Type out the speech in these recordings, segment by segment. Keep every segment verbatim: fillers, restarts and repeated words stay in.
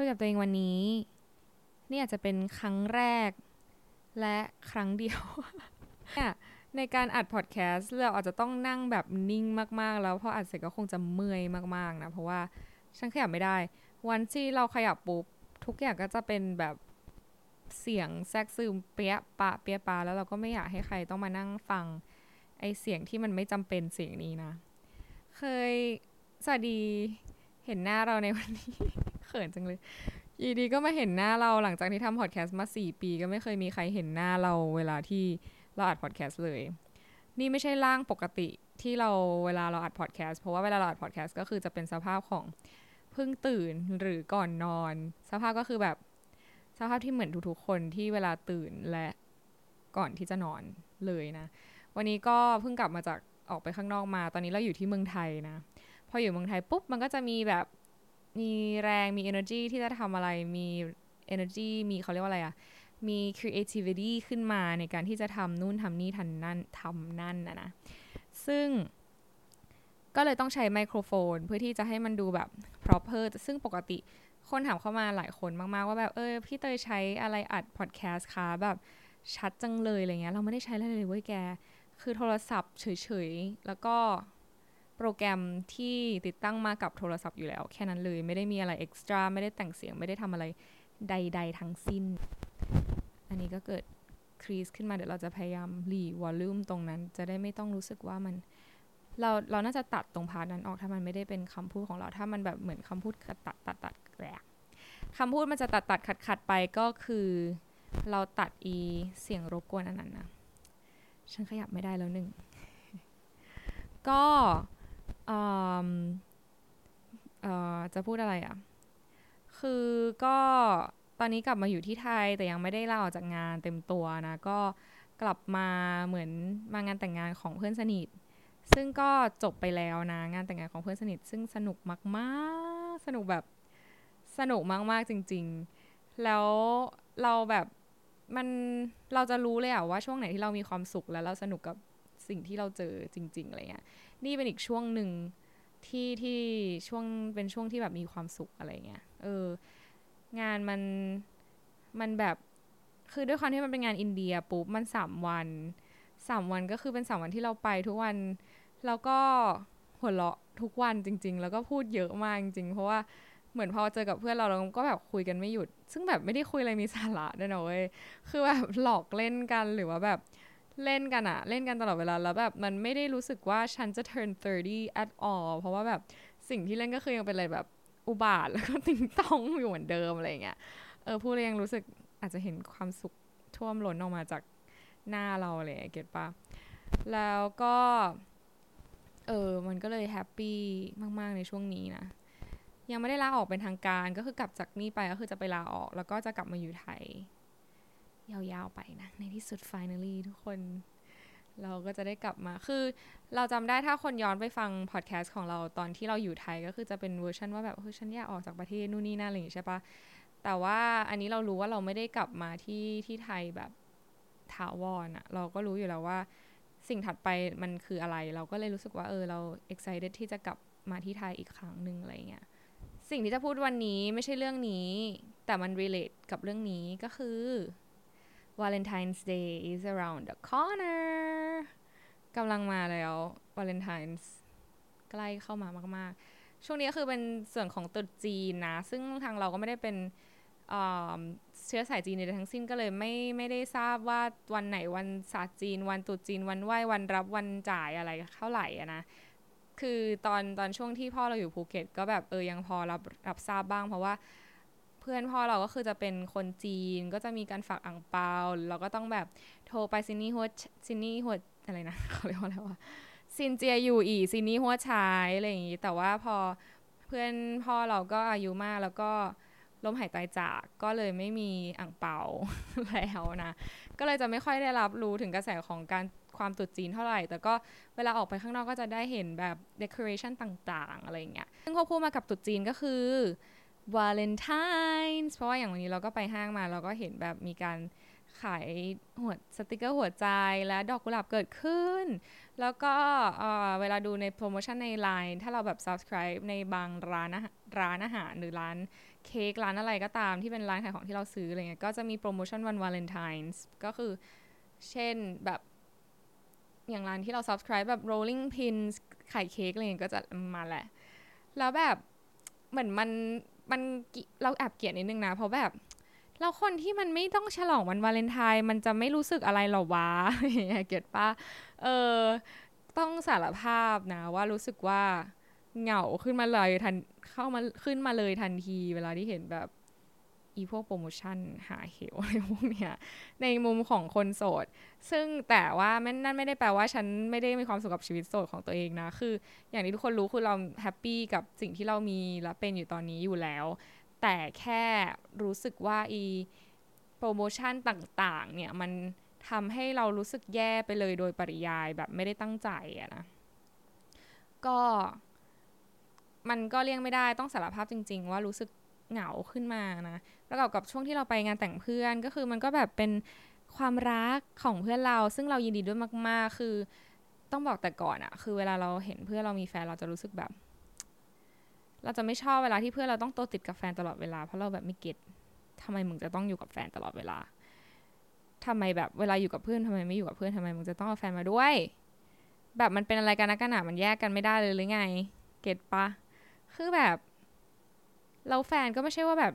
คุยกับตัวเองวันนี้นี่อาจจะเป็นครั้งแรกและครั้งเดียวเนี่ยในการอัดพอดแคสต์เราอาจจะต้องนั่งแบบนิ่งมากๆแล้วพออัดเสร็จก็คงจะเมื่อยมากๆนะเพราะว่าฉันขยับไม่ได้วันที่เราขยับปุ๊บทุกอย่างก็จะเป็นแบบเสียงแทรกซึมเปี้ยปะเปี้ยปะแล้วเราก็ไม่อยากให้ใครต้องมานั่งฟังไอเสียงที่มันไม่จำเป็นเสียงนี้นะเคยสวัสดีเห็นหน้าเราในวันนี้ เขินจังเลยยินดีก็มาเห็นหน้าเราหลังจากที่ทำพอดแคสต์มาสี่ปีก็ไม่เคยมีใครเห็นหน้าเราเวลาที่เราอัดพอดแคสต์เลยนี่ไม่ใช่ร่างปกติที่เราเวลาเราอัดพอดแคสต์เพราะว่าเวลาเราอัดพอดแคสต์ก็คือจะเป็นสภาพของเพิ่งตื่นหรือก่อนนอนสภาพก็คือแบบสภาพที่เหมือนทุกๆคนที่เวลาตื่นและก่อนที่จะนอนเลยนะวันนี้ก็เพิ่งกลับมาจากออกไปข้างนอกมาตอนนี้เราอยู่ที่เมืองไทยนะพออยู่เมืองไทยปุ๊บมันก็จะมีแบบมีแรงมี energy ที่จะทำอะไรมี energy มีเขาเรียกว่าอะไรอะมี creativity ขึ้นมาในการที่จะทำนู่นทำนี่ทำนั่นทำนั่นนะนะซึ่งก็เลยต้องใช้ไมโครโฟนเพื่อที่จะให้มันดูแบบ proper ซึ่งปกติคนถามเข้ามาหลายคนมากๆว่าแบบเออพี่เตยใช้อะไรอัดพอดแคสต์คะแบบชัดจังเลยอะไรเงี้ยเราไม่ได้ใช้อะไรเลยเว้ยแกคือโทรศัพท์เฉยๆแล้วก็โปรแกรมที่ติดตั้งมากับโทรศัพท์อยู่แล้วแค่นั้นเลยไม่ได้มีอะไรเอ็กซ์ตร้าไม่ได้แต่งเสียงไม่ได้ทำอะไรใดๆทั้งสิ้นอันนี้ก็เกิดครีสขึ้นมาเดี๋ยวเราจะพยายามหลีวอลลุ่มตรงนั้นจะได้ไม่ต้องรู้สึกว่ามันเราเราน่าจะตัดตรงพาร์ทนั้นออกถ้ามันไม่ได้เป็นคำพูดของเราถ้ามันแบบเหมือนคำพูดตัดตัดตัดตัดแกลคำพูดมันจะตัดตัดขัดขัดไปก็คือเราตัดอีเสียงรบกวนอันนั้นนะฉันขยับไม่ได้แล้วหนึ่งก็จะพูดอะไรอ่ะคือก็ตอนนี้กลับมาอยู่ที่ไทยแต่ยังไม่ได้ลาออกจากงานเต็มตัวนะก็กลับมาเหมือนมางานแต่งงานของเพื่อนสนิทซึ่งก็จบไปแล้วนะงานแต่งงานของเพื่อนสนิทซึ่งสนุกมากๆสนุกแบบสนุกมากๆจริงๆแล้วเราแบบมันเราจะรู้เลยอ่ะว่าช่วงไหนที่เรามีความสุขแล้วเราสนุกกับสิ่งที่เราเจอจริงๆอะไรเงี้ยนี่เป็นอีกช่วงหนึ่งที่ที่ช่วงเป็นช่วงที่แบบมีความสุขอะไรเงี้ยเอองานมันมันแบบคือด้วยความที่มันเป็นงานอินเดียปุ๊บมันสามวันสามวันก็คือเป็นสามวันที่เราไปทุกวันแล้วก็หัวเราะทุกวันจริงๆแล้วก็พูดเยอะมากจริงๆเพราะว่าเหมือนพอเจอกับเพื่อนเราเราก็แบบคุยกันไม่หยุดซึ่งแบบไม่ได้คุยอะไรมีสาระด้วยนะเว้ยคือแบบหลอกเล่นกันหรือว่าแบบเล่นกันอะเล่นกันตลอดเวลาแล้วแบบมันไม่ได้รู้สึกว่าฉันจะ turn สามสิบ at all เพราะว่าแบบสิ่งที่เล่นก็คือยังเป็นอะไรแบบอุบาทแล้วก็ติงต้องอยู่เหมือนเดิมอะไรเงี้ยเออพูดเลยยังรู้สึกอาจจะเห็นความสุขท่วมล้นออกมาจากหน้าเราเลยเก็ตป่ะแล้วก็เออมันก็เลยแฮปปี้มากๆในช่วงนี้นะยังไม่ได้ลาออกเป็นทางการก็คือกลับจากนี่ไปก็คือจะไปลาออกแล้วก็จะกลับมาอยู่ไทยยาวๆไปนะในที่สุด finally ทุกคนเราก็จะได้กลับมาคือเราจำได้ถ้าคนย้อนไปฟังพอดแคสต์ของเราตอนที่เราอยู่ไทยก็คือจะเป็นเวอร์ชันว่าแบบเฮ้ยฉันอยากออกจากประเทศนู่นนี่นั่นอะไรอย่างนี้ใช่ปะแต่ว่าอันนี้เรารู้ว่าเราไม่ได้กลับมาที่ที่ไทยแบบถาวรอ่ะเราก็รู้อยู่แล้วว่าสิ่งถัดไปมันคืออะไรเราก็เลยรู้สึกว่าเออเรา excited ที่จะกลับมาที่ไทยอีกครั้งนึงอะไรอย่างเงี้ยสิ่งที่จะพูดวันนี้ไม่ใช่เรื่องนี้แต่มัน relate กับเรื่องนี้ก็คือ Valentine's Day is around the corner กำลังมาแล้ว Valentine's ใกล้เข้ามามากๆช่วงนี้คือเป็นส่วนของตรุษจีนนะซึ่งทางเราก็ไม่ได้เป็นเชื้อสายจีนในทั้งสิ้นก็เลยไม่ไม่ได้ทราบว่าวันไหนวันศาสตร์จีนวันตรุษจีนวันไหว้วันรับวันจ่ายอะไรเท่าไหร่อะนะคือตอนตอนช่วงที่พ่อเราอยู่ภูเก็ตก็แบบเออยังพอรับรับทราบบ้างเพราะว่าเพื่อนพ่อเราก็คือจะเป็นคนจีนก็จะมีการฝากอั่งเปาเราก็ต้องแบบโทรไปซินนี่หัวซินนี่หัวอะไรนะเขาเรียกว่าอะไรวะซินเจียอยู่อีซินนี่หัวชายอะไรอย่างงี้แต่ว่าพอเพื่อนพ่อเราก็อายุมากแล้วก็ล้มหายตายจากก็เลยไม่มีอั่งเปาแล้วนะก็เลยจะไม่ค่อยได้รับรู้ถึงกระแสของการความตรุษจีนเท่าไหร่แต่ก็เวลาออกไปข้างนอกก็จะได้เห็นแบบ decoration ต่างๆอะไรอย่างเงี้ยซึ่งควบคู่มากับตรุษจีนก็คือ Valentine's เพราะว่าอย่างวันนี้เราก็ไปห้างมาเราก็เห็นแบบมีการ ขายหัวสติกเกอร์หัวใจและดอกกุหลาบเกิดขึ้นแล้วก็เอ่อเวลาดูในโปรโมชั่นใน ไลน์ ถ้าเราแบบ Subscribe ในบางร้านร้านอาหารหรือร้านเค้กร้านอะไรก็ตามที่เป็นร้านขายของที่เราซื้ออะไรเงี้ยก็จะมีโปรโมชั่นวันวาเลนไทน์ก็คือเช่นแบบอย่างร้านที่เรา Subscribe แบบ Rolling Pins ขายเค้กอะไรเงี้ยก็จะมาแหละแล้วแบบเหมือนมันมันเราแอบเกลียดนิดนึงนะเพราะแบบแล้วคนที่มันไม่ต้องฉลองวันวาเลนไทน์มันจะไม่รู้สึกอะไรหรอวะเก็ทป่ะเออต้องสารภาพนะว่ารู้สึกว่าเหงาขึ้นมาเลยทันเข้ามาขึ้นมาเลยทันทีเวลาที่เห็นแบบอีพวกโปรโมชั่นหาเหวอะไรพวกเนี้ยในมุมของคนโสดซึ่งแต่ว่ามันนั่นไม่ได้แปลว่าฉันไม่ได้มีความสุขกับชีวิตโสดของตัวเองนะคืออย่างที่ทุกคนรู้คือเราแฮปปี้กับสิ่งที่เรามีและเป็นอยู่ตอนนี้อยู่แล้วแต่แค่รู้สึกว่าอีโปรโมชั่นต่างๆเนี่ยมันทำให้เรารู้สึกแย่ไปเลยโดยปริยายแบบไม่ได้ตั้งใจอะนะก็มันก็เลี่ยงไม่ได้ต้องสารภาพจริงๆว่ารู้สึกเหงาขึ้นมานะประกอบกับช่วงที่เราไปงานแต่งเพื่อนก็คือมันก็แบบเป็นความรักของเพื่อนเราซึ่งเรายินดีด้วยมากๆคือต้องบอกแต่ก่อนอะคือเวลาเราเห็นเพื่อนเรามีแฟนเราจะรู้สึกแบบเราจะไม่ชอบเวลาที่เพื่อนเราต้องโตติดกับแฟนตลอดเวลาเพราะเราแบบไม่เก็ตทำไมมึงจะต้องอยู่กับแฟนตลอดเวลาทำไมแบบเวลาอยู่กับเพื่อนทำไมไม่อยู่กับเพื่อนทำไมมึงจะต้องเอาแฟนมาด้วยแบบมันเป็นอะไรกันนะกันอ่ะมันแยกกันไม่ได้เลยหรือไงเก็ตปะคือแบบเราแฟนก็ไม่ใช่ว่าแบบ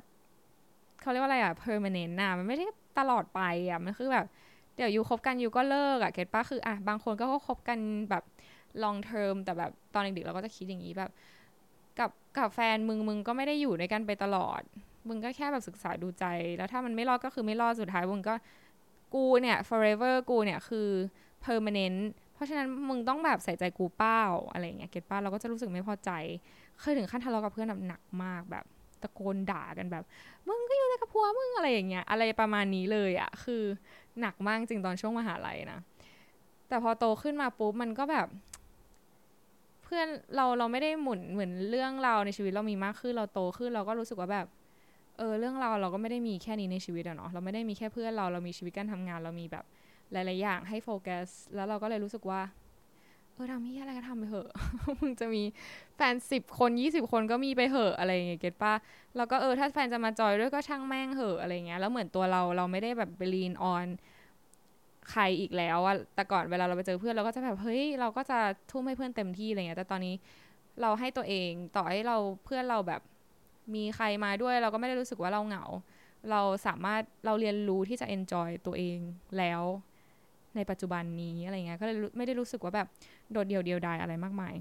เขาเรียกว่าอะไรอ่ะ permanent น่ะมันไม่ได้ตลอดไปอ่ะมันคือแบบเดี๋ยวอยู่คบกันอยู่ก็เลิกอ่ะเก็ตปะคืออ่ะบางคนก็คบกันแบบ long term แต่แบบตอนเด็กๆเราก็จะคิดอย่างนี้แบบกับกับแฟนมึงมึงก็ไม่ได้อยู่ด้วยกันไปตลอดมึงก็แค่แบบศึกษาดูใจแล้วถ้ามันไม่รอดก็คือไม่รอดสุดท้ายมึงก็กูเนี่ย forever กูเนี่ยคือ permanent เพราะฉะนั้นมึงต้องแบบใส่ใจกูเป้าอะไรอย่างเงี้ยเก็ทป่ะเราก็จะรู้สึกไม่พอใจเคยถึงขั้นทะเลาะกับเพื่อนแบบหนักมากแบบตะโกนด่ากันแบบมึงก็อยู่ในกับผัวมึงอะไรอย่างเงี้ยอะไรประมาณนี้เลยอ่ะคือหนักมากจริงตอนช่วงมหาลัยนะแต่พอโตขึ้นมาปุ๊บมันก็แบบเพื่อนเราเราไม่ได้หมุนเหมือนเรื่องเราในชีวิตเรามีมากขึ้นเราโตขึ้นเราก็รู้สึกว่าแบบเออเรื่องเราเราก็ไม่ได้มีแค่นี้ในชีวิตอะเนาะเราไม่ได้มีแค่เพื่อนเราเรามีชีวิตการทำงานเรามีแบบหลายๆอย่างให้โฟกัสแล้วเราก็เลยรู้สึกว่าเออทำนี่อะไรก็ทำไปเถอะ มึงจะมีแฟนสิบคนยี่สิบคนก็มีไปเถอะอะไรอย่างเงี้ยเก็ทป่ะแล้วก็เออถ้าแฟนจะมาจอยด้วยก็ช่างแม่งเถอะอะไรเงี้ยแล้วเหมือนตัวเราเราไม่ได้แบบไปลีนออนใครอีกแล้วอะแต่ก่อนเวลาเราไปเจอเพื่อนเราก็จะแบบเฮ้ยเราก็จะทุ่มให้เพื่อนเต็มที่อะไรเงี้ยแต่ตอนนี้เราให้ตัวเองต่อให้เราเพื่อนเราแบบมีใครมาด้วยเราก็ไม่ได้รู้สึกว่าเราเหงาเราสามารถเราเรียนรู้ที่จะ enjoy ตัวเองแล้วในปัจจุบันนี้อะไรเงี้ยก็เลยไม่ได้รู้สึกว่าแบบโดดเดี่ยวเดียวดายอะไรมากมาย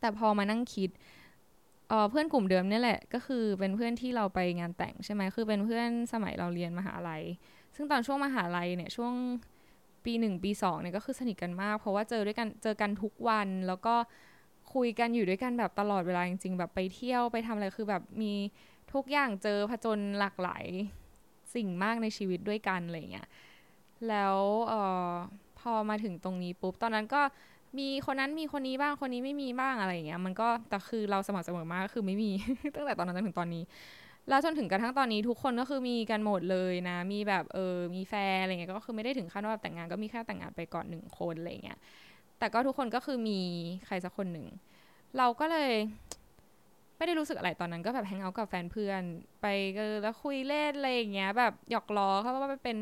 แต่พอมานั่งคิดเออเพื่อนกลุ่มเดิมนี่แหละก็คือเป็นเพื่อนที่เราไปงานแต่งใช่ไหมคือเป็นเพื่อนสมัยเราเรียนมหาลัยซึ่งตอนช่วงมหาลัยเนี่ยช่วงปีหนึ่งปีสองเนี่ยก็คือสนิทกันมากเพราะว่าเจอด้วยกันเจอกันทุกวันแล้วก็คุยกันอยู่ด้วยกันแบบตลอดเวลาจริงๆแบบไปเที่ยวไปทำอะไรคือแบบมีทุกอย่างเจอผจญหลากหลายสิ่งมากในชีวิตด้วยกันอะไรเงี้ยแล้วเอ่อพอมาถึงตรงนี้ปุ๊บตอนนั้นก็มีคนนั้นมีคนนี้บ้างคนนี้ไม่มีบ้างอะไรอย่างเงี้ยมันก็แต่คือเราสม่ำเสมอมากก็คือไม่มี ตั้งแต่ตอนนั้นจนถึงตอนนี้แล้วจนถึงกระทั่งตอนนี้ทุกคนก็คือมีกันหมดเลยนะมีแบบเออมีแฟนอะไรเงี้ยก็คือไม่ได้ถึงขั้นว่าแต่งงานก็มีแค่แต่งงานไปก่อนหนึ่งคนอะไรเงี้ยแต่ก็ทุกคนก็คือมีใครสักคนหนึ่งเราก็เลยไม่ได้รู้สึกอะไรตอนนั้นก็แบบแฮงเอาท์กับแฟนเพื่อนไปก็แล้วคุยเล่นอะไรอย่างเงี้ยแบบหยอกล้อเขาว่าเป็น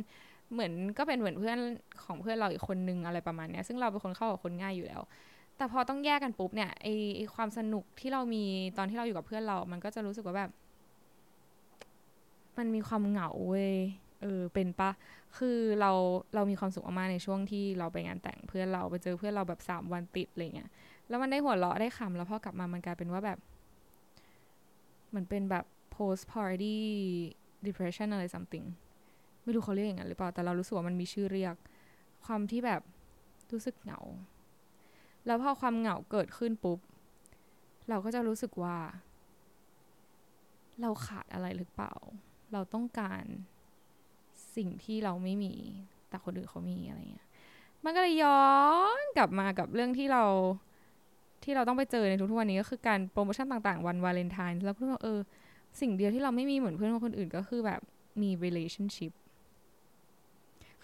เหมือนก็เป็นเหมือนเพื่อนของเพื่อนเราอีกคนนึงอะไรประมาณเนี้ยซึ่งเราเป็นคนเข้ากับคนง่ายอยู่แล้วแต่พอต้องแยกกันปุ๊บเนี่ยไอไอความสนุกที่เรามีตอนที่เราอยู่กับเพื่อนเรามันก็จะรู้สึกว่าแบบมันมีความเหงาเว้ยเออเป็นปะคือเราเรามีความสุขมากในช่วงที่เราไปงานแต่งเพื่อนเราไปเจอเพื่อนเราแบบสามวันติดอะไรเงี้ยแล้วมันได้หัวเราะได้ขำแล้วพอกลับมามันกลายเป็นว่าแบบมันเป็นแบบ post party depression อะไร something ไม่รู้เขาเรียกอย่างนั้นหรือเปล่าแต่เรารู้สึกว่ามันมีชื่อเรียกความที่แบบรู้สึกเหงาแล้วพอความเหงาเกิดขึ้นปุ๊บเราก็จะรู้สึกว่าเราขาดอะไรหรือเปล่าเราต้องการสิ่งที่เราไม่มีแต่คนอื่นเขามีอะไรเงี้ยมันก็เลยย้อนกลับมากับเรื่องที่เราที่เราต้องไปเจอในทุกๆวันนี้ก็คือการโปรโมชั่นต่างๆวันวาเลนไทน์แล้วก็เออสิ่งเดียวที่เราไม่มีเหมือนเพื่อนคนอื่นก็คือแบบมี relationship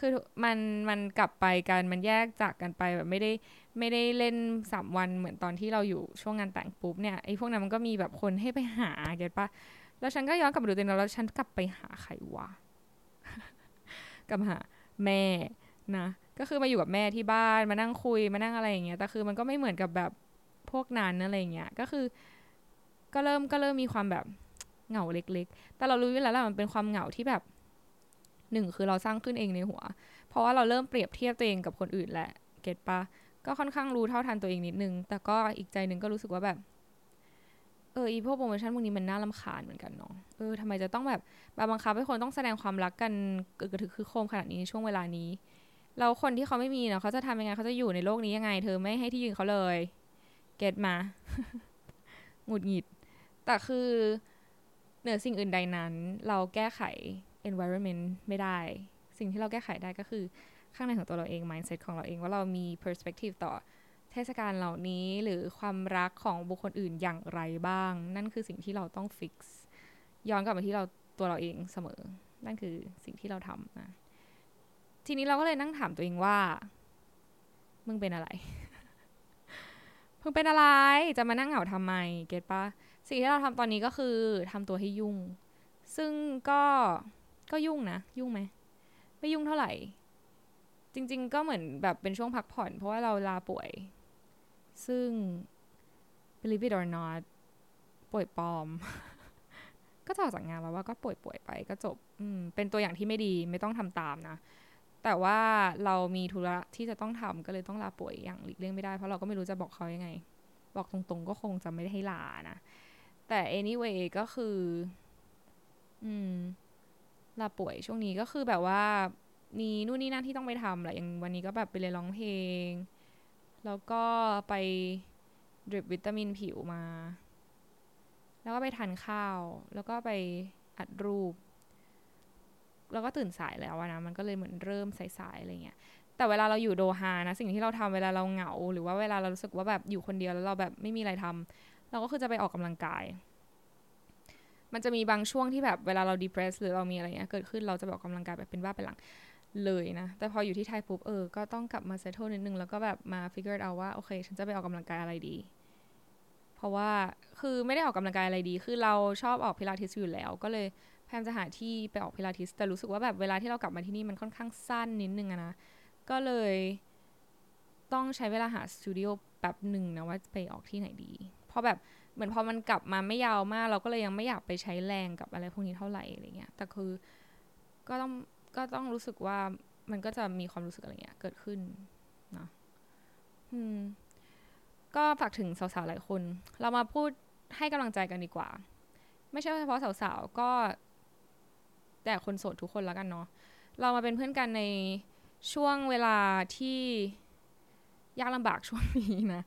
คือมันมันกลับไปกันมันแยกจากกันไปแบบไม่ได้ไม่ได้เล่นสามวันเหมือนตอนที่เราอยู่ช่วงงานแต่งปุ๊บเนี่ยไอ้พวกนั้นมันก็มีแบบคนให้ไปหาเก็ทป่ะแล้วฉันก็ย้อนกลับไปดูตัวเองแล้วฉันกลับไปหาใครวะ กลับหาแม่นะก็คือมาอยู่กับแม่ที่บ้านมานั่งคุยมานั่งอะไรอย่างเงี้ยแต่คือมันก็ไม่เหมือนกับแบบพวกนั้นอะไรอย่างเงี้ยก็คือก็เริ่มก็เริ่มมีความแบบเหงาเล็กๆแต่เรารู้อยู่แล้วแหละมันเป็นความเหงาที่แบบหนึ่งคือเราสร้างขึ้นเองในหัวเพราะว่าเราเริ่มเปรียบเทียบตัวเองกับคนอื่นแหละเก็ทปะก็ค่อนข้างรู้เท่าทันตัวเองนิดนึงแต่ก็อีกใจนึงก็รู้สึกว่าแบบเอออีพวกโปรโมชั่นพวกนี้มันน่ารำคาญเหมือนกันเนาะเออทำไมจะต้องแบบบังคับให้คนต้องแสดงความรักกันกระทึกคือโคมขนาดนี้ช่วงเวลานี้เราคนที่เขาไม่มีเนาะเขาจะทำยังไงเขาจะอยู่ในโลกนี้ยังไงเธอไม่ให้ที่ยืนเขาเลยเก็ทมา หงุดหงิดแต่คือเหนือสิ่งอื่นใดนั้นเราแก้ไข environment ไม่ได้สิ่งที่เราแก้ไขได้ก็คือข้างในของตัวเราเอง mindset ของเราเองว่าเรามี perspective ต่อเทศกาลเหล่านี้หรือความรักของบุคคลอื่นอย่างไรบ้างนั่นคือสิ่งที่เราต้อง fix ย้อนกลับมาที่เราตัวเราเองเสมอนั่นคือสิ่งที่เราทำนะทีนี้เราก็เลยนั่งถามตัวเองว่ามึงเป็นอะไร มึงเป็นอะไรจะมานั่งเหงาทำไมเก็ทป่ะสิ่งที่เราทำตอนนี้ก็คือทำตัวให้ยุ่งซึ่งก็ก็ยุ่งนะยุ่งไหมไม่ยุ่งเท่าไหร่จริงๆก็เหมือนแบบเป็นช่วงพักผ่อนเพราะว่าเราลาป่วยซึ่ง believe it or not ป่วยปลอม ก็ออกจากงานแล้วว่าก็ป่วยป่วยไปก็จบอืมเป็นตัวอย่างที่ไม่ดีไม่ต้องทำตามนะแต่ว่าเรามีธุระที่จะต้องทำก็เลยต้องลาป่วยอย่างหลีกเลี่ยงไม่ได้เพราะเราก็ไม่รู้จะบอกเขายังไงบอกตรงๆก็คงจะไม่ได้ให้ลานะแต่ anyway ก็คืออืมลาป่วยช่วงนี้ก็คือแบบว่ามีนู่นนี่นั่นที่ต้องไปทำแหละอย่างวันนี้ก็แบบไปเรียนร้องเพลงแล้วก็ไปดริปวิตามินผิวมาแล้วก็ไปทานข้าวแล้วก็ไปอัดรูปแล้วก็ตื่นสายแล้วนะมันก็เลยเหมือนเริ่มสายๆอะไรเงี้ยแต่เวลาเราอยู่โดฮานะสิ่งที่เราทำเวลาเราเหงาหรือว่าเวลาเรารู้สึกว่าแบบอยู่คนเดียวแล้วเราแบบไม่มีอะไรทำเราก็คือจะไปออกกำลังกายมันจะมีบางช่วงที่แบบเวลาเรา depressed หรือเรามีอะไรเงี้ยเกิดขึ้นเราจะออกกำลังกายแบบเป็นบ้าเป็นหลังเลยนะแต่พออยู่ที่ไทยปุ๊บเออก็ต้องกลับมา settle นิดนึงแล้วก็แบบมา figure out ว่าโอเคฉันจะไปออกกำลังกายอะไรดีเพราะว่าคือไม่ได้ออกกำลังกายอะไรดีคือเราชอบออกพิลาทิสอยู่แล้วก็เลยพยายามจะหาที่ไปออกพิลาทิสแต่รู้สึกว่าแบบเวลาที่เรากลับมาที่นี่มันค่อนข้างสั้นนิดนึงนะก็เลยต้องใช้เวลาหาสตูดิโอแป๊บหนึ่งนะว่าไปออกที่ไหนดีเพราะแบบเหมือนพอมันกลับมาไม่ยาวมากเราก็เลยยังไม่อยากไปใช้แรงกับอะไรพวกนี้เท่าไหร่อะไรเงี้ยแต่คือก็ต้องก็ต้องรู้สึกว่ามันก็จะมีความรู้สึกอะไรเงี้ยเกิดขึ้นนะอืมก็ฝากถึงสาวๆหลายคนเรามาพูดให้กำลังใจกันดีกว่าไม่ใช่เฉพาะสาวๆก็แต่คนโสดทุกคนแล้วกันเนาะเรามาเป็นเพื่อนกันในช่วงเวลาที่ยากลำบากช่วงนี้นะ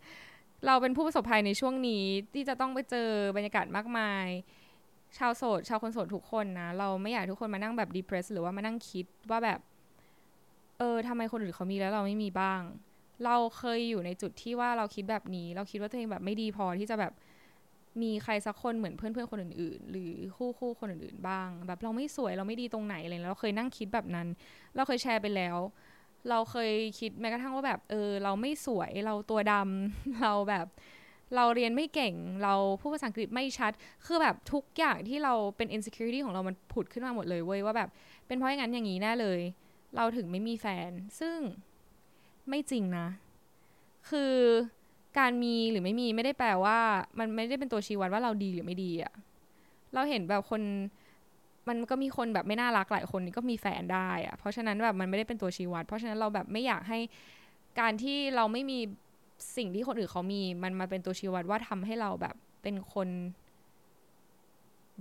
เราเป็นผู้ประสบภัยในช่วงนี้ที่จะต้องไปเจอบรรยากาศมากมายชาวโสดชาวคนโสดทุกคนนะเราไม่อยากทุกคนมานั่งแบบ depressed หรือว่ามานั่งคิดว่าแบบเออทำไมคนอื่นเขามีแล้วเราไม่มีบ้างเราเคยอยู่ในจุดที่ว่าเราคิดแบบนี้เราคิดว่าตัวเองแบบไม่ดีพอที่จะแบบมีใครสักคนเหมือนเพื่อนเพื่อนคนอื่นๆหรือคู่คู่คนอื่นๆบ้างแบบเราไม่สวยเราไม่ดีตรงไหนอะไรเราเคยนั่งคิดแบบนั้นเราเคยแชร์ไปแล้วเราเคยคิดแม้กระทั่งว่าแบบเออเราไม่สวยเราตัวดำเราแบบเราเรียนไม่เก่งเราพูดภาษาอังกฤษไม่ชัดคือแบบทุกอย่างที่เราเป็น insecurity ของเรามันผุดขึ้นมาหมดเลยเว้ยว่าแบบเป็นเพราะอย่างนั้นอย่างนี้แน่เลยเราถึงไม่มีแฟนซึ่งไม่จริงนะคือการมีหรือไม่มีไม่ได้แปลว่ามันไม่ได้เป็นตัวชี้วัดว่าเราดีหรือไม่ดีอะเราเห็นแบบคนมันก็มีคนแบบไม่น่ารักหลายคนนี่ก็มีแฟนได้อะเพราะฉะนั้นแบบมันไม่ได้เป็นตัวชี้วัดเพราะฉะนั้นเราแบบไม่อยากให้การที่เราไม่มีสิ่งที่คนอื่นเขามีมันมาเป็นตัวชี้วัดว่าทำให้เราแบบเป็นคน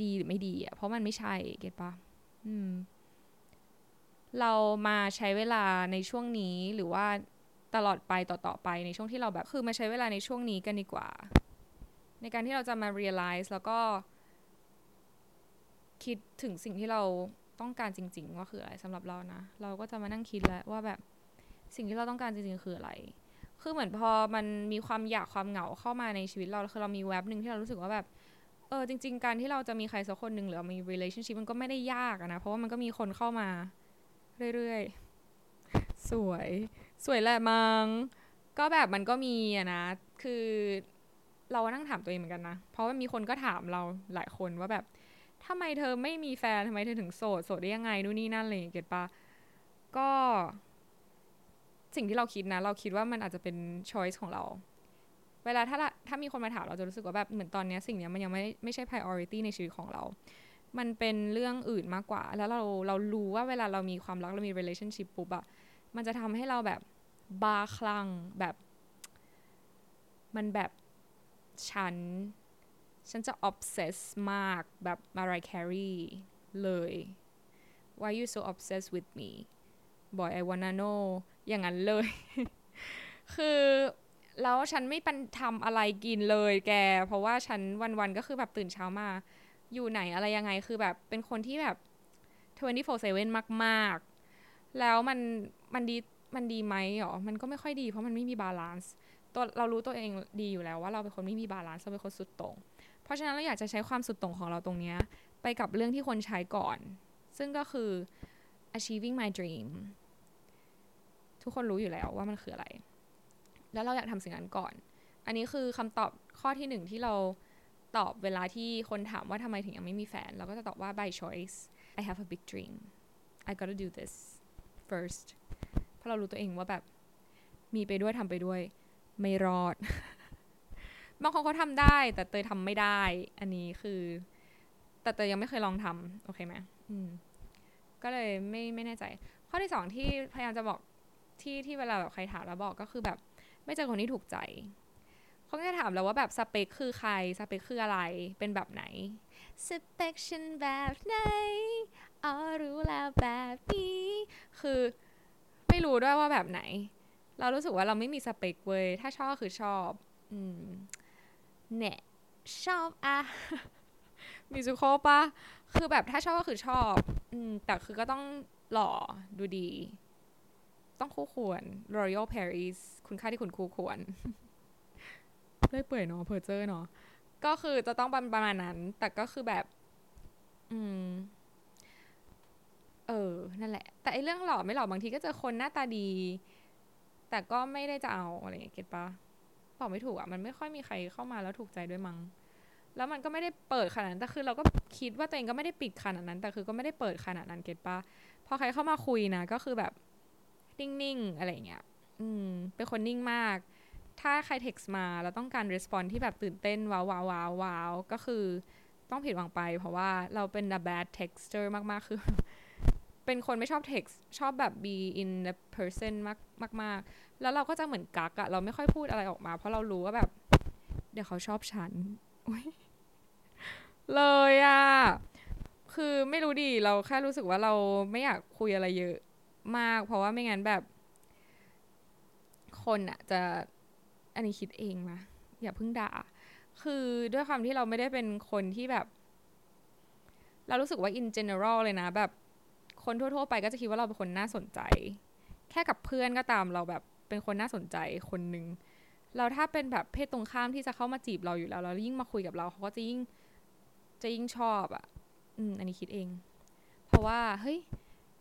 ดีหรือไม่ดีอะเพราะมันไม่ใช่เก็ทป่ะอืมเรามาใช้เวลาในช่วงนี้หรือว่าตลอดไปต่อๆไปในช่วงที่เราแบบคือมาใช้เวลาในช่วงนี้กันดีกว่าในการที่เราจะมา realize แล้วก็คิดถึงสิ่งที่เราต้องการจริงๆว่าคืออะไรสำหรับเรานะเราก็จะมานั่งคิดแล้วว่าแบบสิ่งที่เราต้องการจริงๆคืออะไรคือเหมือนพอมันมีความอยากความเหงาเข้ามาในชีวิตเราคือเรามีแวบหนึ่งที่เรารู้สึกว่าแบบเออจริงๆการที่เราจะมีใครสักคนหนึ่งหรือมี relationship มันก็ไม่ได้ยากนะเพราะว่ามันก็มีคนเข้ามาเรื่อยๆ สวยสวยแหละมังก็แบบมันก็มีอะนะคือเรานั่งถามตัวเองเหมือนกันนะเพราะว่ามีคนก็ถามเราหลายคนว่าแบบทำไมเธอไม่มีแฟนทำไมเธอถึงโสดโสดได้ยังไงนู่นนี่นั่นเลยเก็ตปะก็สิ่งที่เราคิดนะเราคิดว่ามันอาจจะเป็น choice ของเราเวลาถ้าถ้ามีคนมาถามเราจะรู้สึกว่าแบบเหมือนตอนนี้สิ่งนี้มันยังไม่ไม่ใช่ priority ในชีวิตของเรามันเป็นเรื่องอื่นมากกว่าแล้วเราเรารู้ว่าเวลาเรามีความรักเรามี relationship ปุ๊บอะมันจะทำให้เราแบบบาคลั่งแบบมันแบบฉันฉันจะ obsess มากแบบ Mariah Carey เลย Why you so obsessed with me Boy I wanna know อย่างนั้นเลย คือแล้วฉันไม่เป็นทำอะไรกินเลยแกเพราะว่าฉันวันๆก็คือแบบตื่นเช้ามาอยู่ไหนอะไรยังไงคือแบบเป็นคนที่แบบ ยี่สิบสี่ชั่วโมง มากๆแล้วมันมันดีมันดีไหมหรอมันก็ไม่ค่อยดีเพราะมันไม่มีบาลานซ์ตัวเรารู้ตัวเองดีอยู่แล้วว่าเราเป็นคนไม่มีบาลานซ์เราเป็นคนสุดโต่งเพราะฉะนั้นเราอยากจะใช้ความสุดโต่งของเราตรงนี้ไปกับเรื่องที่คนใช้ก่อนซึ่งก็คือ achieving my dream ทุกคนรู้อยู่แล้วว่ามันคืออะไรแล้วเราอยากทำสิ่งนั้นก่อนอันนี้คือคำตอบข้อที่หนึ่งที่เราตอบเวลาที่คนถามว่าทำไมถึงยังไม่มีแฟนเราก็จะตอบว่า by choice I have a big dream I gotta do this first เพราะเรารู้ตัวเองว่าแบบมีไปด้วยทำไปด้วยไม่รอด บางคนเขาทำได้แต่เตยทำไม่ได้อันนี้คือแต่เตยยังไม่เคยลองทำโอเคไหมอืมก็เลยไม่ไม่แน่ใจข้อที่สองที่พยายามจะบอกที่ที่เวลาแบบใครถามแล้วบอกก็คือแบบไม่เจอคนที่ถูกใจเขาจะถามเราว่าแบบสเปคคือใครสเปคคืออะไรเป็นแบบไหนสเปคฉันแบบไหนอ๋อรู้แล้วแบบนี้คือไม่รู้ด้วยว่าแบบไหนเรารู้สึกว่าเราไม่มีสเปคเว้ยถ้าชอบคือชอบอืมเนี่ยชอบอะมีสุโคปะคือแบบถ้าชอบก็คือชอบอืมแต่คือก็ต้องหล่อดูดีต้องคู่ควร Royal Paris คุณค่าที่คุณคู่ควรเล่ยเปื่อยเนาะเพอร์เจอร์เนาะก็คือจะต้องประมาณนั้นแต่ก็คือแบบอืมเออนั่นแหละแต่ไอ้เรื่องหล่อไม่หล่อบางทีก็เจอคนหน้าตาดีแต่ก็ไม่ได้จะเอาอะไรอย่างเงี้ยเก็ทปะบอกไม่ถูกอ่ะมันไม่ค่อยมีใครเข้ามาแล้วถูกใจด้วยมั้งแล้วมันก็ไม่ได้เปิดขนาดนั้นแต่คือเราก็คิดว่าตัวเองก็ไม่ได้ปิดขนาดนั้นแต่คือก็ไม่ได้เปิดขนาดนั้นเก็ทปะพอใครเข้ามาคุยนะก็คือแบบนิ่งๆอะไรอย่างเงี้ยอืมเป็นคนนิ่งมากถ้าใครเท็กซ์มาเราต้องการรีสปอนส์ที่แบบตื่นเต้นว้าวว้าวว้าวว้าวก็คือต้องผิดหวังไปเพราะว่าเราเป็น the bad texter มากๆคือเป็นคนไม่ชอบเท็กซ์ชอบแบบ be in the person มากมากๆแล้วเราก็จะเหมือนกักอะเราไม่ค่อยพูดอะไรออกมาเพราะเรารู้ว่าแบบเดี๋ยวเขาชอบฉันเลยอะคือไม่รู้ดิเราแค่รู้สึกว่าเราไม่อยากคุยอะไรเยอะมากเพราะว่าไม่งั้นแบบคนอะจะอันนี้คิดเองนะอย่าเพิ่งด่าคือด้วยความที่เราไม่ได้เป็นคนที่แบบเรารู้สึกว่า in general เลยนะแบบคนทั่วๆไปก็จะคิดว่าเราเป็นคนน่าสนใจแค่กับเพื่อนก็ตามเราแบบเป็นคนน่าสนใจคนนึงเราถ้าเป็นแบบเพศตรงข้ามที่จะเข้ามาจีบเราอยู่แล้วแล้วยิ่งมาคุยกับเราเขาก็จะยิ่งจะยิ่งชอบอ่ะอืมอันนี้คิดเองเพราะว่าเฮ้ย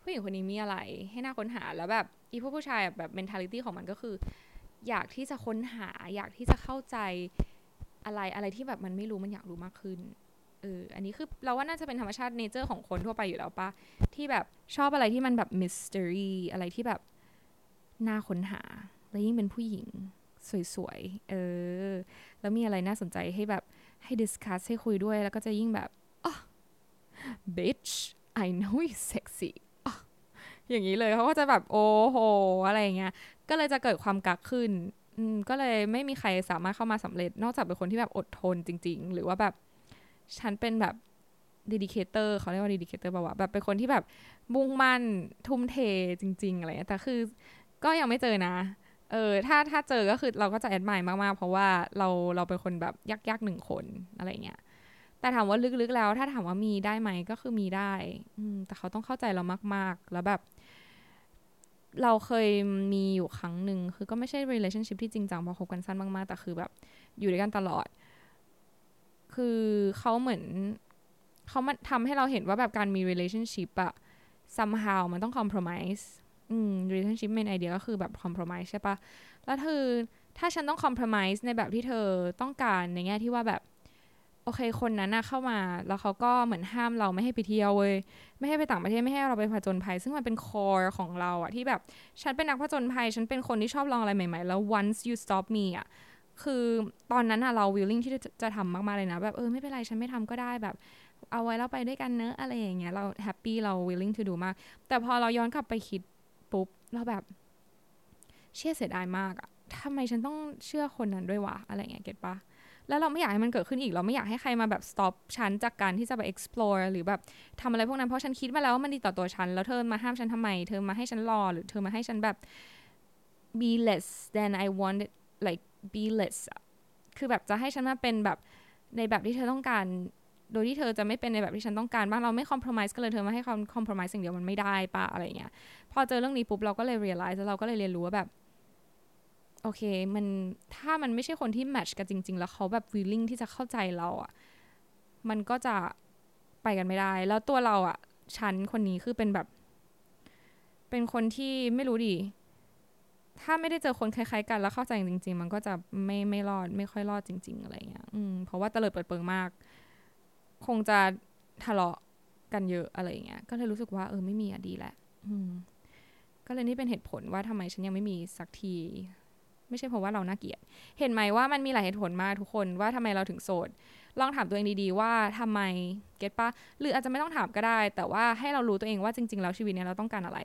ผู้หญิงคนนี้มีอะไรให้น่าค้นหาแล้วแบบอีพวกผู้ชายแบบ mentality ของมันก็คืออยากที่จะค้นหาอยากที่จะเข้าใจอะไรอะไรที่แบบมันไม่รู้มันอยากรู้มากขึ้นเอออันนี้คือเราว่าน่าจะเป็นธรรมชาติเนเจอร์ของคนทั่วไปอยู่แล้วปะที่แบบชอบอะไรที่มันแบบมิสเตอรี่อะไรที่แบบน่าค้นหาแล้วยิ่งเป็นผู้หญิงสวยๆเออแล้วมีอะไรน่าสนใจให้แบบให้ดิสคัสให้คุยด้วยแล้วก็จะยิ่งแบบอ๋อ bitch I know you sexyอย่างนี้เลยเขาก็จะแบบโอ้โหอะไรอย่างเงี้ยก็เลยจะเกิดความกักขึ้นก็เลยไม่มีใครสามารถเข้ามาสำเร็จนอกจากเป็นคนที่แบบอดทนจริงๆหรือว่าแบบฉันเป็นแบบ dedicator เขาเรียกว่า dedicator ป่าววะแบบเป็นคนที่แบบมุ่งมั่นทุ่มเทจริงๆอะไรอย่างเงี้ยแต่คือก็ยังไม่เจอนะเออถ้าถ้าเจอก็คือเราก็จะแอดไมร์มากๆเพราะว่าเราเราเป็นคนแบบยากๆหนึ่งคนอะไรอย่างเงี้ยแต่ถามว่าลึกๆแล้วถ้าถามว่ามีได้ไหมก็คือมีได้แต่เขาต้องเข้าใจเรามากๆแล้วแบบเราเคยมีอยู่ครั้งหนึ่งคือก็ไม่ใช่ relationship ที่จริงจังเพราะคบกันสั้นมากๆแต่คือแบบอยู่ด้วยกันตลอดคือเขาเหมือนเขามันทำให้เราเห็นว่าแบบการมี relationship อะ somehow มันต้อง compromise อืม relationship main idea ก็คือแบบ compromise ใช่ปะแล้วคือถ้าฉันต้อง compromise ในแบบที่เธอต้องการในแง่ที่ว่าแบบโอเคคนนั้นน่ะเข้ามาแล้วเขาก็เหมือนห้ามเราไม่ให้ไปเที่ยวเว้ยไม่ให้ไปต่างประเทศไม่ให้เราไปผจญภัยซึ่งมันเป็น core ของเราอะที่แบบฉันเป็นนักผจญภัยฉันเป็นคนที่ชอบลองอะไรใหม่ๆแล้ว once you stop me อะคือตอนนั้นอะเรา willing ที่จะจะทำมากๆเลยนะแบบเออไม่เป็นไรฉันไม่ทำก็ได้แบบเอาไว้เราไปด้วยกันเนอะอะไรอย่างเงี้ยเรา happy เรา willing to do มากแต่พอเราย้อนกลับไปคิดปุ๊บเราแบบเชื่อเสียดายมากอะทำไมฉันต้องเชื่อคนนั้นด้วยวะอะไรอย่างเงี้ยเก็ทปะแล้วเราไม่อยากให้มันเกิดขึ้นอีกเราไม่อยากให้ใครมาแบบ stop ฉันจากการที่จะไป explore หรือแบบทำอะไรพวกนั้นเพราะฉันคิดมาแล้วว่ามันดีต่อตัวฉันแล้วเธอมาห้ามฉันทำไมเธอมาให้ฉันรอหรือเธอมาให้ฉันแบบ be less than I wanted like be less คือแบบจะให้ฉันมาเป็นแบบในแบบที่เธอต้องการโดยที่เธอจะไม่เป็นในแบบที่ฉันต้องการบ้างเราไม่ compromise กันเลยเธอมาให้ compromise สิ่งเดียวมันไม่ได้ป่ะอะไรเงี้ยพอเจอเรื่องนี้ปุ๊บเราก็เลย realize แล้วเราก็เลยเรียนรู้ว่าแบบโอเคมันถ้ามันไม่ใช่คนที่แมทช์กันจริงๆแล้วเขาแบบ willing ที่จะเข้าใจเราอ่ะมันก็จะไปกันไม่ได้แล้วตัวเราอ่ะฉันคนนี้คือเป็นแบบเป็นคนที่ไม่รู้ดิถ้าไม่ได้เจอคนคล้ายๆกันแล้วเข้าใจจริงๆมันก็จะไม่ไม่รอดไม่ค่อยรอดจริงๆอะไรเงี้ยอืมเพราะว่าตะเลิดเปิดเปิงมากคงจะทะเลาะกันเยอะอะไรเงี้ยก็เลยรู้สึกว่าเออไม่มีอ่ะดีแหละอืมก็เลยนี่เป็นเหตุผลว่าทำไมฉันยังไม่มีสักทีไม่ใช่เพราะว่าเราน่าเกลียดเห็นไหมว่ามันมีหลายเหตุผลมากทุกคนว่าทำไมเราถึงโสดลองถามตัวเองดีๆว่าทำไมเก็ทป่ะหรืออาจจะไม่ต้องถามก็ได้แต่ว่าให้เรารู้ตัวเองว่าจริงๆแล้วชีวิตเนี้ยเราต้องการอะไร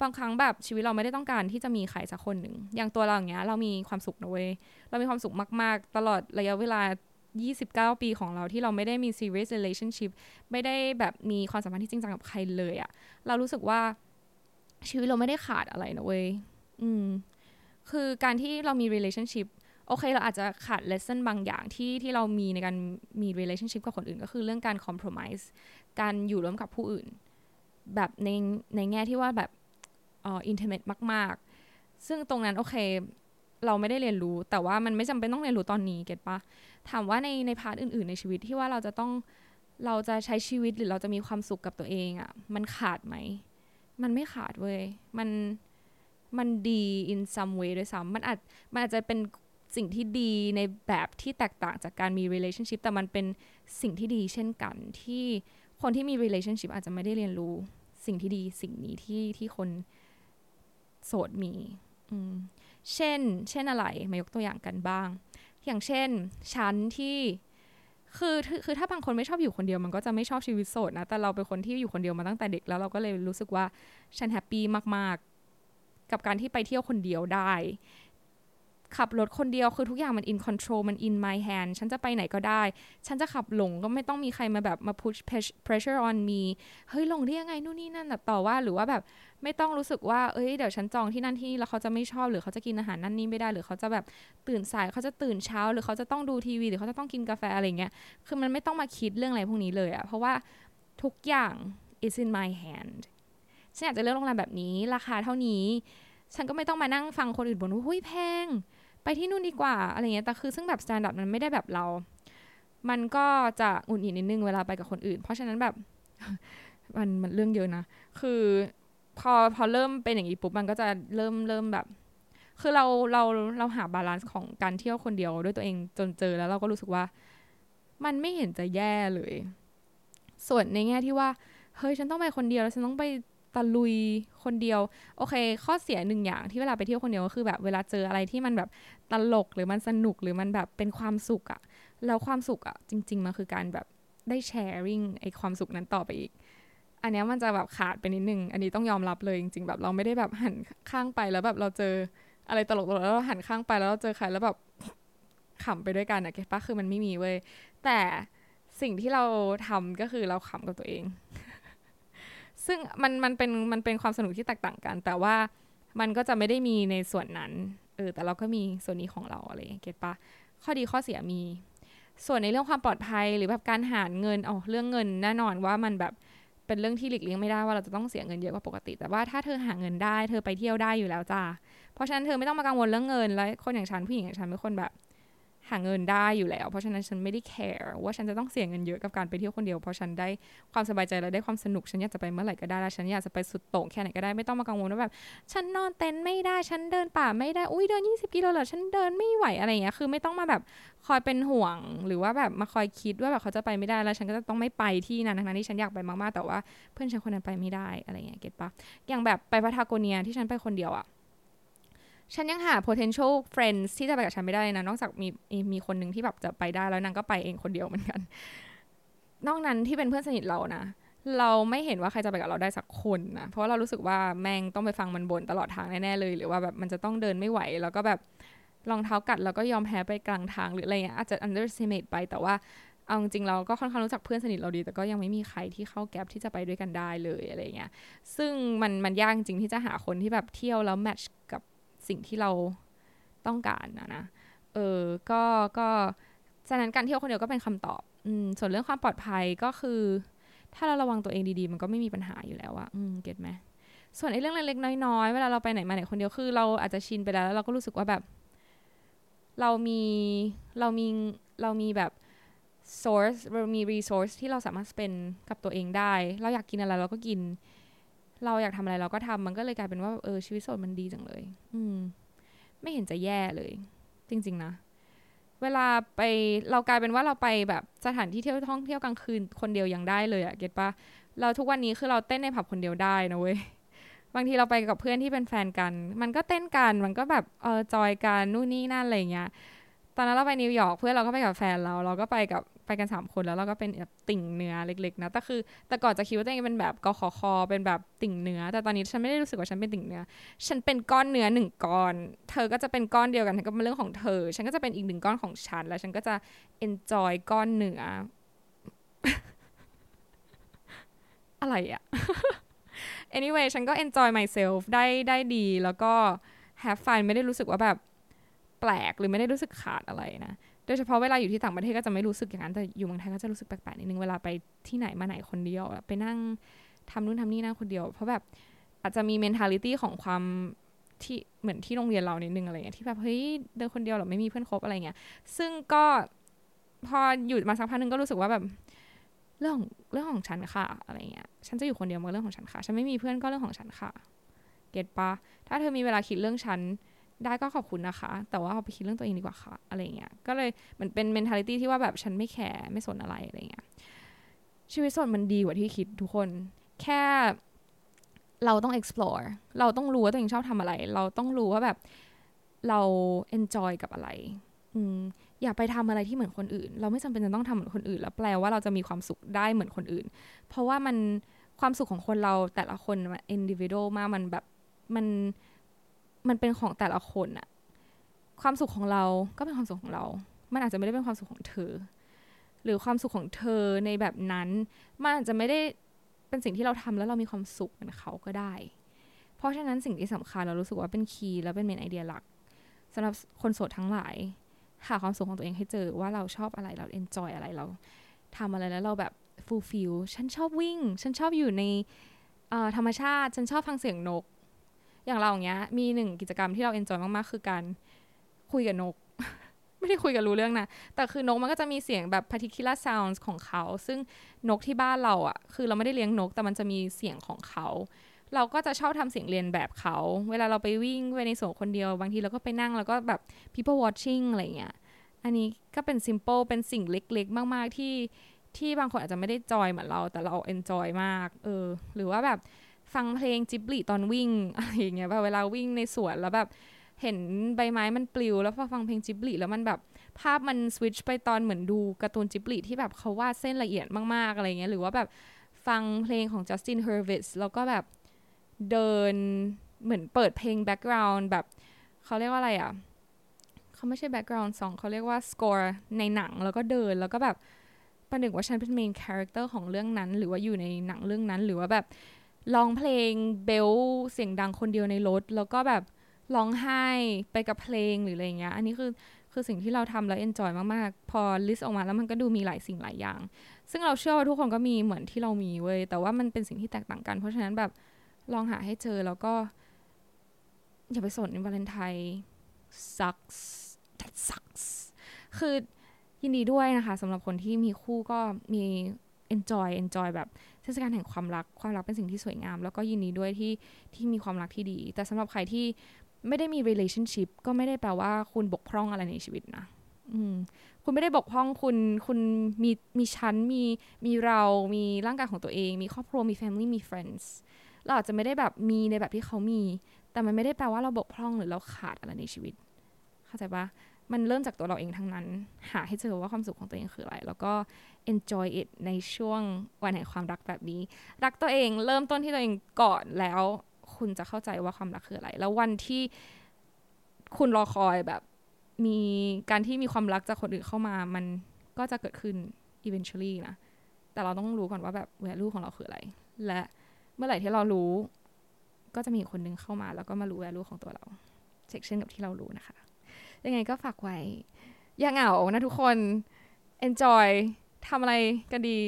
บางครั้งแบบชีวิตเราไม่ได้ต้องการที่จะมีใครสักคนหนึ่งอย่างตัวเราอย่างเงี้ยเรามีความสุขนะเว้ยเรามีความสุขมากๆตลอดระยะเวลายี่สิบเก้าปีของเราที่เราไม่ได้มี serious relationship ไม่ได้แบบมีความสัมพันธ์ที่จริงจังกับใครเลยอะเรารู้สึกว่าชีวิตเราไม่ได้ขาดอะไรนะเว้ยอืมคือการที่เรามี relationship โอเคเราอาจจะขาด lesson บางอย่างที่ที่เรามีในการมี relationship กับคนอื่นก็คือเรื่องการ compromise การอยู่ร่วมกับผู้อื่นแบบในในแง่ที่ว่าแบบเอ่อ intimate มากๆซึ่งตรงนั้นโอเคเราไม่ได้เรียนรู้แต่ว่ามันไม่จำเป็นต้องเรียนรู้ตอนนี้เก็ทป่ะถามว่าในในพาร์ทอื่นๆในชีวิตที่ว่าเราจะต้องเราจะใช้ชีวิตหรือเราจะมีความสุขกับตัวเองอ่ะมันขาดไหมมันไม่ขาดเว้ยมันมันดี in some way ด้วยซ้ำมันอาจมันอาจจะเป็นสิ่งที่ดีในแบบที่แตกต่างจากการมี relationship แต่มันเป็นสิ่งที่ดีเช่นกันที่คนที่มี relationship อาจจะไม่ได้เรียนรู้สิ่งที่ดีสิ่งนี้ที่ที่คนโสดมีอืมเช่นเช่นอะไรมายกตัวอย่างกันบ้างอย่างเช่นฉันที่คือคือถ้าบางคนไม่ชอบอยู่คนเดียวมันก็จะไม่ชอบชีวิตโสดนะแต่เราเป็นคนที่อยู่คนเดียวมาตั้งแต่เด็กแล้วเราก็เลยรู้สึกว่าฉันแฮปปี้มากๆกับการที่ไปเที่ยวคนเดียวได้ขับรถคนเดียวคือทุกอย่างมัน in control มัน in my hand ฉันจะไปไหนก็ได้ฉันจะขับหลงก็ไม่ต้องมีใครมาแบบมา push pressure on me เฮ้ยหลงได้ยังไงนู่นนี่นั่นแบบต่อว่าหรือว่าแบบไม่ต้องรู้สึกว่าเอ้ยเดี๋ยวฉันจองที่นั่นที่นี่แล้วเขาจะไม่ชอบหรือเขาจะกินอาหารนั่นนี่ไม่ได้หรือเขาจะแบบตื่นสายเขาจะตื่นเช้าหรือเขาจะต้องดูทีวีหรือเขาจะต้องกินกาแฟอะไรเงี้ยคือมันไม่ต้องมาคิดเรื่องอะไรพวกนี้เลยอะเพราะว่าทุกอย่าง is in my handฉันอยากจะเลือกโรงแรมแบบนี้ราคาเท่านี้ฉันก็ไม่ต้องมานั่งฟังคนอื่นบ่นว่าหุ้ยแพงไปที่นู่นดีกว่าอะไรเงี้ยแต่คือซึ่งแบบสแตนดาร์ดมันไม่ได้แบบเรามันก็จะหงุดหงิดนิดนึงเวลาไปกับคนอื่นเพราะฉะนั้นแบบมันมันเรื่องเยอะนะคือพอพอเริ่มเป็นอย่างนี้ปุ๊บมันก็จะเริ่มเริ่มแบบคือเราเราเราหาบาลานซ์ของการเที่ยวคนเดียวด้วยตัวเองจนเจอแล้วเราก็รู้สึกว่ามันไม่เห็นจะแย่เลยส่วนในแง่ที่ว่าเฮ้ยฉันต้องไปคนเดียวแล้วฉันต้องไปตะลุยคนเดียวโอเคข้อเสียหนึ่งอย่างที่เวลาไปเที่ยวคนเดียวก็คือแบบเวลาเจออะไรที่มันแบบตลกหรือมันสนุกหรือมันแบบเป็นความสุขอะแล้วความสุขอะจริงๆมันคือการแบบได้แชร์ริ่งไอความสุขนั้นต่อไปอีกอันนี้มันจะแบบขาดไปนิดนึงอันนี้ต้องยอมรับเลยจริงๆแบบเราไม่ได้แบบหันข้างไปแล้วแบบเราเจออะไรตลกๆแล้วเราหันข้างไปแล้วเราเจอใครแล้วแบบขำไปด้วยกันอะเก็ทป่ะคือมันไม่มีเว้ยแต่สิ่งที่เราทำก็คือเราขำกับตัวเองซึ่งมันมันเป็นมันเป็นความสนุกที่แตกต่างกันแต่ว่ามันก็จะไม่ได้มีในส่วนนั้นเออแต่เราก็มีส่วนนี้ของเราอะไรเก็ทป่ะข้อดีข้อเสียมีส่วนในเรื่องความปลอดภัยหรือแบบการหาเงินอ๋อเรื่องเงินแน่นอนว่ามันแบบเป็นเรื่องที่หลีกเลี่ยงไม่ได้ว่าเราจะต้องเสียเงินเยอะกว่าปกติแต่ว่าถ้าเธอหาเงินได้เธอไปเที่ยวได้อยู่แล้วจ้าเพราะฉะนั้นเธอไม่ต้องมากังวลเรื่องเงินและคนอย่างฉันผู้หญิงอย่างฉันเป็นคนแบบ หาเงินได้อยู่แล้วเพราะฉะนั้นฉันไม่ได้แคร์ว่าฉันจะต้องเสียเงินเยอะกับการไปเที่ยวคนเดียวเพราะฉันได้ความสบายใจและได้ความสนุกฉันอยากจะไปเมื่อไหร่ก็ได้และฉันอยากจะไปสุดโต่งแค่ไหนก็ได้ไม่ต้องมากังวลว่าแบบฉันนอนเต็นท์ไม่ได้ฉันเดินป่าไม่ได้อุ้ยเดินยี่สิบกิโลเหรอฉันเดินไม่ไหวอะไรอย่างเงี้ยคือไม่ต้องมาแบบคอยเป็นห่วงหรือว่าแบบมาคอยคิดว่าแบบเขาจะไปไม่ได้แล้วฉันก็จะต้องไม่ไปที่นั้นทั้งๆที่ฉันอยากไปมากๆแต่ว่าเพื่อนฉันคนนั้นไปไม่ได้อะไรอย่างเงี้ยเก็ทป่ะอย่างแบบไปพาทาโกเนียที่ฉันไปคนเดียวอะฉันยังหา potential friends ที่จะไปกับฉันไม่ได้นะนอกจากมีมีคนนึงที่แบบจะไปได้แล้วนางก็ไปเองคนเดียวเหมือนกันนอกนั้นที่เป็นเพื่อนสนิทเรานะเราไม่เห็นว่าใครจะไปกับเราได้สักคนนะเพราะเรารู้สึกว่าแม่งต้องไปฟังมันบ่นตลอดทางแน่ๆเลยหรือว่าแบบมันจะต้องเดินไม่ไหวแล้วก็แบบรองเท้ากัดแล้วก็ยอมแพ้ไปกลางทางหรืออะไรเงี้ยอาจจะ underestimate ไปแต่ว่าเอาจริงๆเราก็ค่อนข้างรู้จักเพื่อนสนิทเราดีแต่ก็ยังไม่มีใครที่เข้าแก๊ปที่จะไปด้วยกันได้เลยอะไรเงี้ยซึ่งมันมันยากจริงที่จะหาคนที่แบบเที่ยวแล้วแมทช์กับสิ่งที่เราต้องการนะนะเออก็ก็ฉะนั้นการเที่ยวคนเดียวก็เป็นคำตอบอืมส่วนเรื่องความปลอดภัยก็คือถ้าเราระวังตัวเองดีๆมันก็ไม่มีปัญหาอยู่แล้วอะอืมเก็ทไหมส่วนไอ้เรื่องเล็กๆน้อยๆเวลาเราไปไหนมาไหนคนเดียวคือเราอาจจะชินไปแล้วแล้วเราก็รู้สึกว่าแบบเรามีเรามีเรามีแบบ source เรามี resource ที่เราสามารถ spend กับตัวเองได้เราอยากกินอะไรเราก็กินเราอยากทำอะไรเราก็ทำมันก็เลยกลายเป็นว่าเออชีวิตโสดมันดีจังเลยอืมไม่เห็นจะแย่เลยจริงๆนะเวลาไปเรากลายเป็นว่าเราไปแบบสถานที่เที่ยวท่องเที่ยวกลางคืนคนเดียวยังได้เลยอะเก็ทป่ะเราทุกวันนี้คือเราเต้นในผับคนเดียวได้นะเว้ยบางทีเราไปกับเพื่อนที่เป็นแฟนกันมันก็เต้นกันมันก็แบบเออจอยกันนู่นนี่นั่นอะไรเงี้ยตอนนั้นเราไปนิวยอร์กเพื่อนเราก็ไปกับแฟนเราเราก็ไปกับไปกันสามคนแล้วเราก็เป็นแบบติ่งเนื้อเล็กๆนะแต่คือแต่ก่อนจะคิดว่าตัวเองเป็นแบบกขคเป็นแบบติ่งเนื้อแต่ตอนนี้ฉันไม่ได้รู้สึกว่าฉันเป็นติ่งเนื้อฉันเป็นก้อนเนื้อหนึ่งก้อนเธอก็จะเป็นก้อนเดียวกันก็เป็นเรื่องของเธอฉันก็จะเป็นอีกหนึ่งก้อนของฉันแล้วฉันก็จะ enjoy ก้อนเนื้อ อะไรอะ anyway ฉันก็ enjoy myself ได้ได้ดีแล้วก็ have fun ไม่ได้รู้สึกว่าแบบแปลกหรือไม่ได้รู้สึกขาดอะไรนะโดยเฉพาะเวลาอยู่ที่ต่างประเทศก็จะไม่รู้สึกอย่างนั้นแต่อยู่เมืองไทยก็จะรู้สึกแปลกๆนิดนึงเวลาไปที่ไหนมาไหนคนเดียวไปนั่งทำนู่นทำนี่นั่งคนเดียวเพราะแบบอาจจะมี mentality ของความที่เหมือนที่โรงเรียนเรานิดนึงอะไรเงี้ยที่แบบเฮ้ยเดินคนเดียวหรอไม่มีเพื่อนคบอะไรเงี้ยซึ่งก็พออยู่มาสักพักนึงก็รู้สึกว่าแบบเรื่องเรื่องของฉันค่ะอะไรเงี้ยฉันจะอยู่คนเดียวมันก็เรื่องของฉันค่ะฉันไม่มีเพื่อนก็เรื่องของฉันค่ะเก็ทป่ะถ้าเธอมีเวลาคิดเรื่องฉันได้ก็ขอบคุณนะคะแต่ว่าเอาไปคิดเรื่องตัวเองดีกว่าค่ะอะไรเงี้ยก็เลยเหมือนเป็น mentality ที่ว่าแบบฉันไม่แคร์ไม่สนอะไรอะไรเงี้ยชีวิตโสดมันดีกว่าที่คิดทุกคนแค่เราต้อง explore เราต้องรู้ว่าตัวเองชอบทำอะไรเราต้องรู้ว่าแบบเรา enjoy กับอะไรอืมอย่าไปทำอะไรที่เหมือนคนอื่นเราไม่จำเป็นจะต้องทำเหมือนคนอื่นแล้วแปลว่าเราจะมีความสุขได้เหมือนคนอื่นเพราะว่ามันความสุขของคนเราแต่ละคน individual มากมันแบบมันมันเป็นของแต่ละคนอะความสุขของเราก็เป็นความสุขของเรามันอาจจะไม่ได้เป็นความสุขของเธอหรือความสุขของเธอในแบบนั้นมันอาจจะไม่ได้เป็นสิ่งที่เราทำแล้วเรามีความสุขเหมือนเขาก็ได้เพราะฉะนั้นสิ่งที่สำคัญเรารู้สึกว่าเป็นคีย์และเป็นเมนไอเดียหลักสำหรับคนโสดทั้งหลายหาความสุขของตัวเองให้เจอว่าเราชอบอะไรเราเอนจอยอะไรเราทำอะไรแล้วเราแบบฟูลฟิลฉันชอบวิ่งฉันชอบอยู่ในธรรมชาติฉันชอบฟังเสียงนกอย่างเราอย่างเงี้ยมีหนึ่งกิจกรรมที่เราเอนจอยมากๆคือการคุยกับนก ไม่ได้คุยกันรู้เรื่องนะแต่คือนกมันก็จะมีเสียงแบบ particular sounds ของเขาซึ่งนกที่บ้านเราอ่ะคือเราไม่ได้เลี้ยงนกแต่มันจะมีเสียงของเขาเราก็จะชอบทำเสียงเรียนแบบเขาเวลาเราไปวิ่งไปในสวนคนเดียวบางทีเราก็ไปนั่งแล้วก็แบบ people watching อะไรเงี้ยอันนี้ก็เป็น simple เป็นสิ่งเล็กๆมากๆที่ที่บางคนอาจจะไม่ได้จอยเหมือนเราแต่เราเอนจอยมากเออหรือว่าแบบฟังเพลงจิบลิตอนวิ่งอะไรอย่างเงี้ยแบบเวลาวิ่งในสวนแล้วแบบเห็นใบไม้มันปลิวแล้วพอฟังเพลงจิบลิแล้วมันแบบภาพมันสวิตช์ไปตอนเหมือนดูการ์ตูนจิบลิที่แบบเขาวาดเส้นละเอียดมากๆอะไรเงี้ยหรือว่าแบบฟังเพลงของ Justin Hurwitz แล้วก็แบบเดินเหมือนเปิดเพลง background แบบเขาเรียกว่าอะไรอ่ะเขาไม่ใช่ background song เขาเรียกว่า score ในหนังแล้วก็เดินแล้วก็แบบประหนึ่งว่าฉันเป็น main character ของเรื่องนั้นหรือว่าอยู่ในหนังเรื่องนั้นหรือว่าแบบร้องเพลงเบลเสียงดังคนเดียวในรถแล้วก็แบบร้องไห้ไปกับเพลงหรืออะไรเงี้ยอันนี้คือคือสิ่งที่เราทำแล้วเอนจอยมากๆพอลิสต์ออกมาแล้วมันก็ดูมีหลายสิ่งหลายอย่างซึ่งเราเชื่อว่าทุกคนก็มีเหมือนที่เรามีเว้ยแต่ว่ามันเป็นสิ่งที่แตกต่างกันเพราะฉะนั้นแบบลองหาให้เจอแล้วก็อย่าไปสนในวาเลนไทน์ sucks that sucks คือยินดีด้วยนะคะสำหรับคนที่มีคู่ก็มี enjoy enjoy แบบเทศกาลแห่งความรักความรักเป็นสิ่งที่สวยงามแล้วก็ยินดีด้วยที่ที่มีความรักที่ดีแต่สำหรับใครที่ไม่ได้มี relationship ก็ไม่ได้แปลว่าคุณบกพร่องอะไรในชีวิตนะคุณไม่ได้บกพร่องคุณคุณมีมีชั้นมีมีเรามีร่างกายของตัวเองมีครอบครัวมี family มี friends เราอาจจะไม่ได้แบบมีในแบบที่เขามีแต่มันไม่ได้แปลว่าเราบกพร่องหรือเราขาดอะไรในชีวิตเข้าใจปะมันเริ่มจากตัวเราเองทั้งนั้นหาให้เจอว่าความสุขของตัวเองคืออะไรแล้วก็ enjoy it ในช่วงวันแห่งความรักแบบนี้รักตัวเองเริ่มต้นที่ตัวเองก่อนแล้วคุณจะเข้าใจว่าความรักคืออะไรแล้ววันที่คุณรอคอยแบบมีการที่มีความรักจากคนอื่นเข้ามามันก็จะเกิดขึ้น eventually นะแต่เราต้องรู้ก่อนว่าแบบ value ของเราคืออะไรและเมื่อไหร่ที่เรารู้ก็จะมีคนนึงเข้ามาแล้วก็มารู้ value ของตัวเราเช็คเช่นกับที่เรารู้นะคะยังไงก็ฝากไว้อย่าเหงานะทุกคน enjoy ทำอะไรกันดี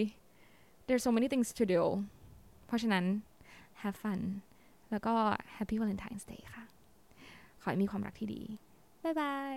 there's so many things to do เพราะฉะนั้น have fun แล้วก็ happy Valentine's Day ค่ะขอให้มีความรักที่ดีบ๊ายบาย